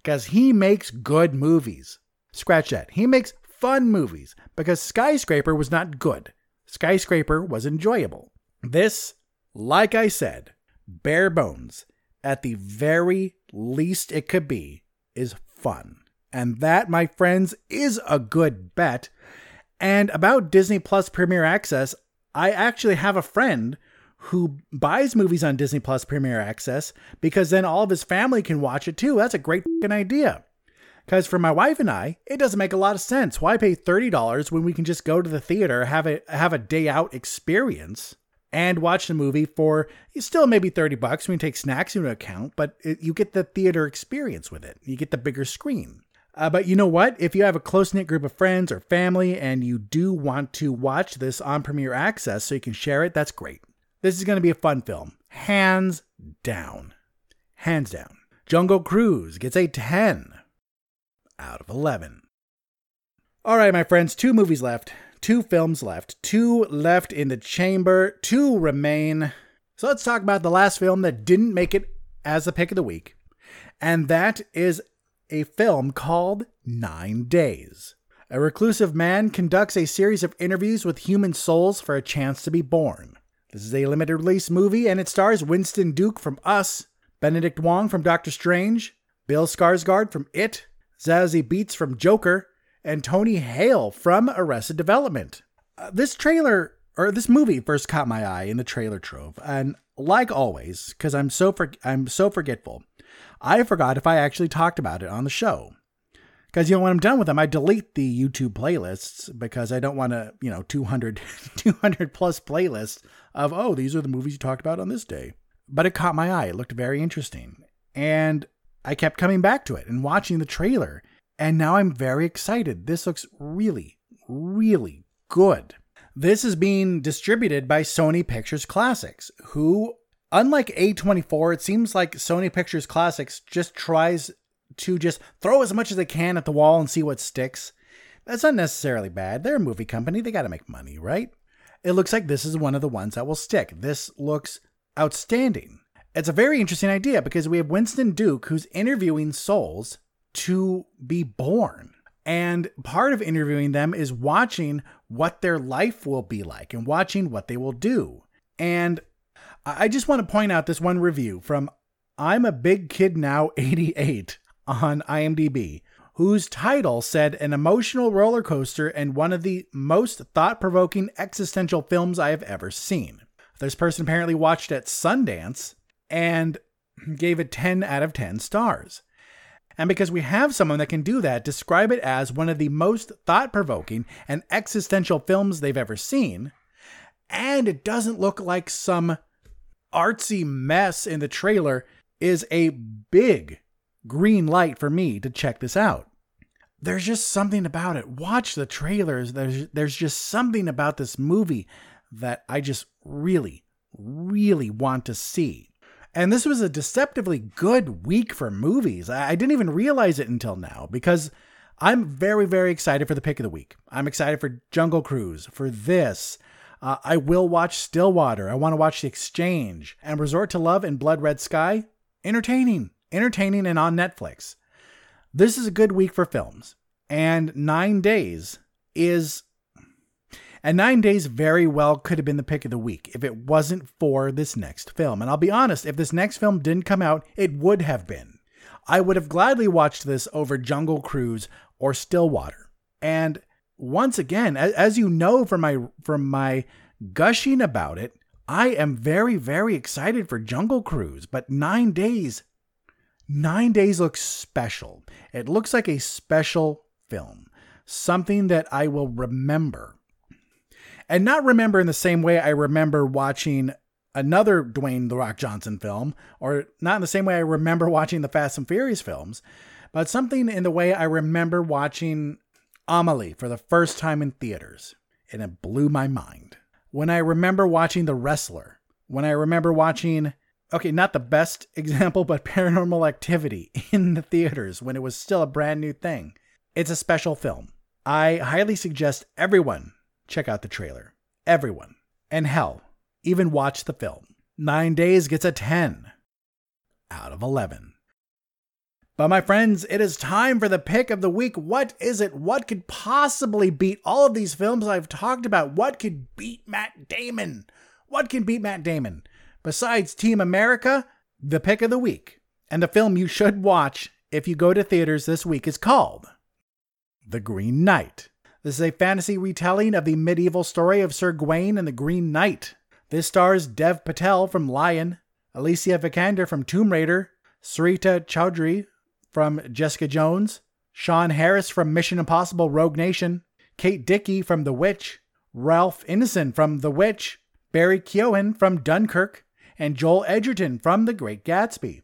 because he makes good movies. Scratch that. He makes fun movies, because Skyscraper was not good. Skyscraper was enjoyable. This, like I said, bare bones, at the very least it could be, is fun. And that, my friends, is a good bet. And about Disney Plus Premier Access, I actually have a friend who buys movies on Disney Plus Premier Access, because then all of his family can watch it too. That's a great fucking idea. Because for my wife and I, it doesn't make a lot of sense. Why pay $30 when we can just go to the theater, have a day out experience, and watch the movie for still maybe $30. We can take snacks into account, but you get the theater experience with it. You get the bigger screen. But you know what? If you have a close-knit group of friends or family and you do want to watch this on Premier Access so you can share it, that's great. This is going to be a fun film. Hands down. Hands down. Jungle Cruise gets a 10 out of 11. All right, my friends, 2 movies left. 2 films left. 2 left in the chamber. 2 remain. So let's talk about the last film that didn't make it as the pick of the week. And that is a film called 9 Days. A reclusive man conducts a series of interviews with human souls for a chance to be born. This is a limited release movie, and it stars Winston Duke from Us, Benedict Wong from Doctor Strange, Bill Skarsgård from It, Zazie Beetz from Joker, and Tony Hale from Arrested Development. This movie first caught my eye in the trailer trove, and like always, because I'm so forgetful, I forgot if I actually talked about it on the show. Because, you know, when I'm done with them, I delete the YouTube playlists because I don't want to, 200 plus playlists of, oh, these are the movies you talked about on this day. But it caught my eye. It looked very interesting. And I kept coming back to it and watching the trailer. And now I'm very excited. This looks really, really good. This is being distributed by Sony Pictures Classics, who, unlike A24, it seems like Sony Pictures Classics just tries to just throw as much as they can at the wall and see what sticks. That's not necessarily bad. They're a movie company. They got to make money, right? It looks like this is one of the ones that will stick. This looks outstanding. It's a very interesting idea because we have Winston Duke, who's interviewing souls to be born. And part of interviewing them is watching what their life will be like and watching what they will do. And I just want to point out this one review from I'm a Big Kid Now 88 on IMDb, whose title said an emotional roller coaster and one of the most thought-provoking existential films I have ever seen. This person apparently watched at Sundance and gave it 10 out of 10 stars. And because we have someone that can do that, describe it as one of the most thought-provoking and existential films they've ever seen, and it doesn't look like some artsy mess in the trailer, is a big green light for me to check this out. There's just something about it. Watch the trailers. There's just something about this movie that I just really, really want to see. And this was a deceptively good week for movies. I didn't even realize it until now because I'm very, very excited for the pick of the week. I'm excited for Jungle Cruise, for this. I will watch Stillwater. I want to watch The Exchange and Resort to Love and Blood Red Sky. Entertaining and on Netflix. This is a good week for films. And 9 Days is... And 9 Days very well could have been the pick of the week if it wasn't for this next film. And I'll be honest, if this next film didn't come out, it would have been. I would have gladly watched this over Jungle Cruise or Stillwater. And once again, as you know from my gushing about it, I am very, very excited for Jungle Cruise. But 9 Days looks special. It looks like a special film, something that I will remember. And not remember in the same way I remember watching another Dwayne The Rock Johnson film, or not in the same way I remember watching the Fast and Furious films, but something in the way I remember watching Amelie for the first time in theaters, and it blew my mind. When I remember watching The Wrestler, when I remember watching, okay, not the best example, but Paranormal Activity in the theaters when it was still a brand new thing. It's a special film. I highly suggest everyone check out the trailer. Everyone. And hell, even watch the film. 9 Days gets a 10 out of 11. But my friends, it is time for the pick of the week. What is it? What could possibly beat all of these films I've talked about? What could beat Matt Damon? What can beat Matt Damon? Besides Team America, the pick of the week and the film you should watch if you go to theaters this week is called The Green Knight. This is a fantasy retelling of the medieval story of Sir Gawain and the Green Knight. This stars Dev Patel from Lion, Alicia Vikander from Tomb Raider, Sarita Chowdhury from Jessica Jones, Sean Harris from Mission Impossible Rogue Nation, Kate Dickey from The Witch, Ralph Ineson from The Witch, Barry Keoghan from Dunkirk, and Joel Edgerton from The Great Gatsby.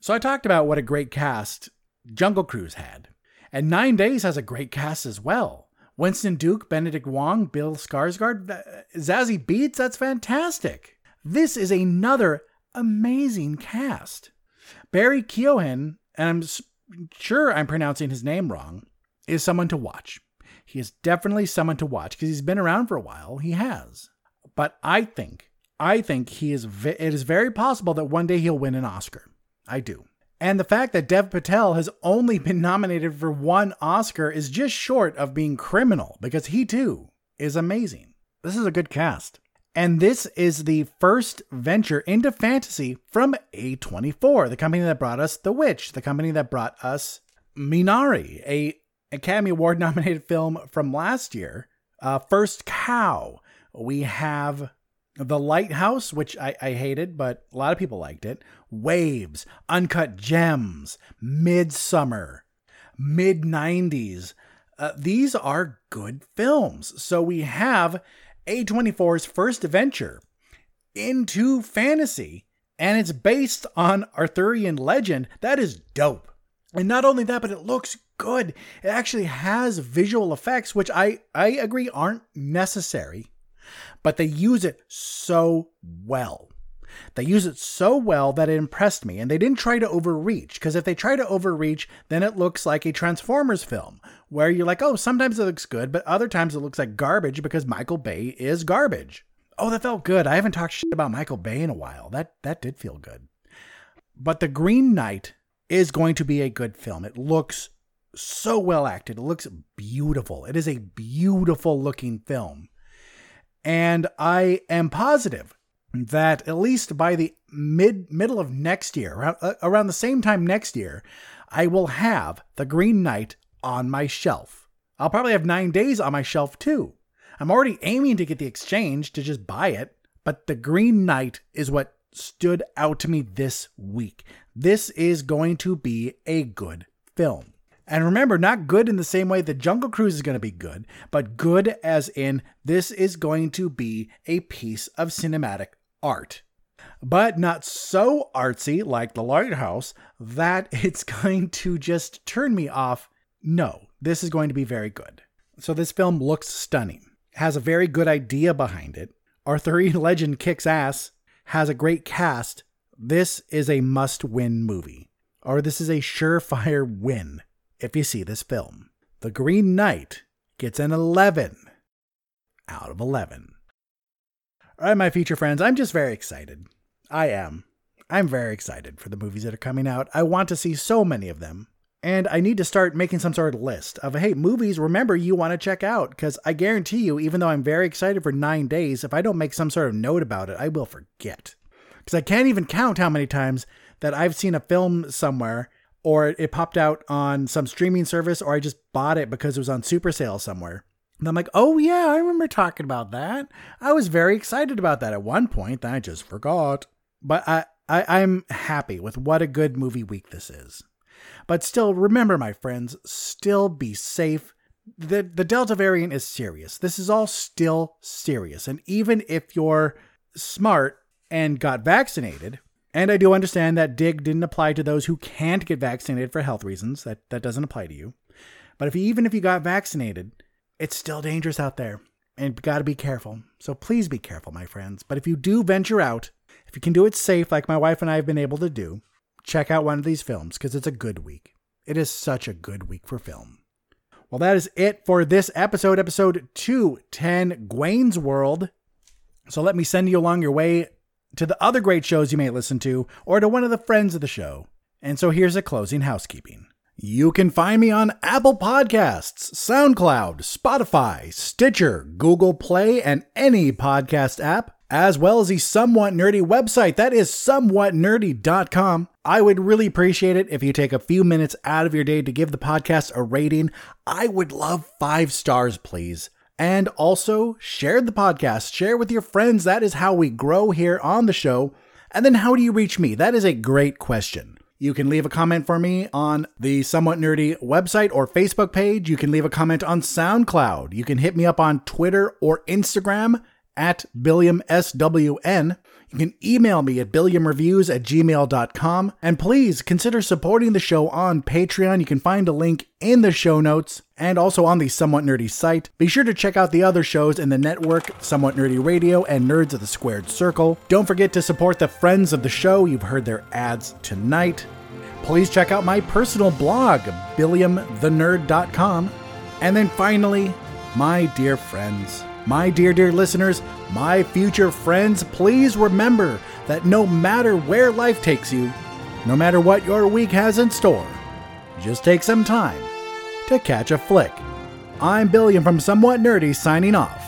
So I talked about what a great cast Jungle Cruise had. And 9 Days has a great cast as well. Winston Duke, Benedict Wong, Bill Skarsgård, Zazie Beetz, that's fantastic. This is another amazing cast. Barry Keoghan, and I'm sure I'm pronouncing his name wrong, is someone to watch. He is definitely someone to watch because he's been around for a while. He has. But I think it is very possible that one day he'll win an Oscar. I do. And the fact that Dev Patel has only been nominated for one Oscar is just short of being criminal because he too is amazing. This is a good cast. And this is the first venture into fantasy from A24, the company that brought us The Witch, the company that brought us Minari, an Academy Award nominated film from last year. First Cow. We have The Lighthouse, which I hated, but a lot of people liked it. Waves, Uncut Gems, Midsummer, Mid-90s. These are good films. So we have A24's first venture into fantasy, and it's based on Arthurian legend. That is dope. And not only that, but it looks good. It actually has visual effects, which I agree aren't necessary, but they use it so well. They use it so well that it impressed me, and they didn't try to overreach, because if they try to overreach, then it looks like a Transformers film, where you're like, oh, sometimes it looks good, but other times it looks like garbage because Michael Bay is garbage. Oh, that felt good. I haven't talked shit about Michael Bay in a while. That did feel good. But The Green Knight is going to be a good film. It looks so well acted. It looks beautiful. It is a beautiful looking film. And I am positive that at least by the middle of next year, around the same time next year, I will have The Green Knight on my shelf. I'll probably have 9 Days on my shelf too. I'm already aiming to get The Exchange to just buy it, but The Green Knight is what stood out to me this week. This is going to be a good film. And remember, not good in the same way that Jungle Cruise is going to be good, but good as in this is going to be a piece of cinematic art, but not so artsy like The Lighthouse that it's going to just turn me off. No, this is going to be very good. So this film looks stunning, has a very good idea behind it. Arthurian legend kicks ass, has a great cast. This is a must-win movie, or this is a surefire win if you see this film. The Green Knight gets an 11 out of 11. All right, my feature friends, I'm just very excited. I am. I'm very excited for the movies that are coming out. I want to see so many of them. And I need to start making some sort of list of, hey, movies, remember, you want to check out. Because I guarantee you, even though I'm very excited for 9 Days, if I don't make some sort of note about it, I will forget. Because I can't even count how many times that I've seen a film somewhere, or it popped out on some streaming service, or I just bought it because it was on super sale somewhere. And I'm like, oh yeah, I remember talking about that. I was very excited about that at one point. Then I just forgot. But I'm happy with what a good movie week this is. But still, remember, my friends, still be safe. The Delta variant is serious. This is all still serious. And even if you're smart and got vaccinated, and I do understand that DIG didn't apply to those who can't get vaccinated for health reasons. That doesn't apply to you. But even if you got vaccinated, it's still dangerous out there, and got to be careful. So please be careful, my friends. But if you do venture out, if you can do it safe, like my wife and I have been able to do, check out one of these films, because it's a good week. It is such a good week for film. Well, that is it for this episode, episode 210, Gwain's World. So let me send you along your way to the other great shows you may listen to, or to one of the friends of the show. And so here's a closing housekeeping. You can find me on Apple Podcasts, SoundCloud, Spotify, Stitcher, Google Play, and any podcast app, as well as the Somewhat Nerdy website. That is SomewhatNerdy.com. I would really appreciate it if you take a few minutes out of your day to give the podcast a rating. I would love 5 stars, please. And also share the podcast, share with your friends. That is how we grow here on the show. And then how do you reach me? That is a great question. You can leave a comment for me on the Somewhat Nerdy website or Facebook page. You can leave a comment on SoundCloud. You can hit me up on Twitter or Instagram at BilliamSWN. You can email me at billiamreviews@gmail.com. And please consider supporting the show on Patreon. You can find a link in the show notes and also on the Somewhat Nerdy site. Be sure to check out the other shows in the network, Somewhat Nerdy Radio and Nerds of the Squared Circle. Don't forget to support the friends of the show. You've heard their ads tonight. Please check out my personal blog, billiamthenerd.com. And then finally, my dear friends, my dear, dear listeners, my future friends, please remember that no matter where life takes you, no matter what your week has in store, just take some time to catch a flick. I'm Billiam from Somewhat Nerdy signing off,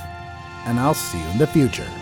and I'll see you in the future.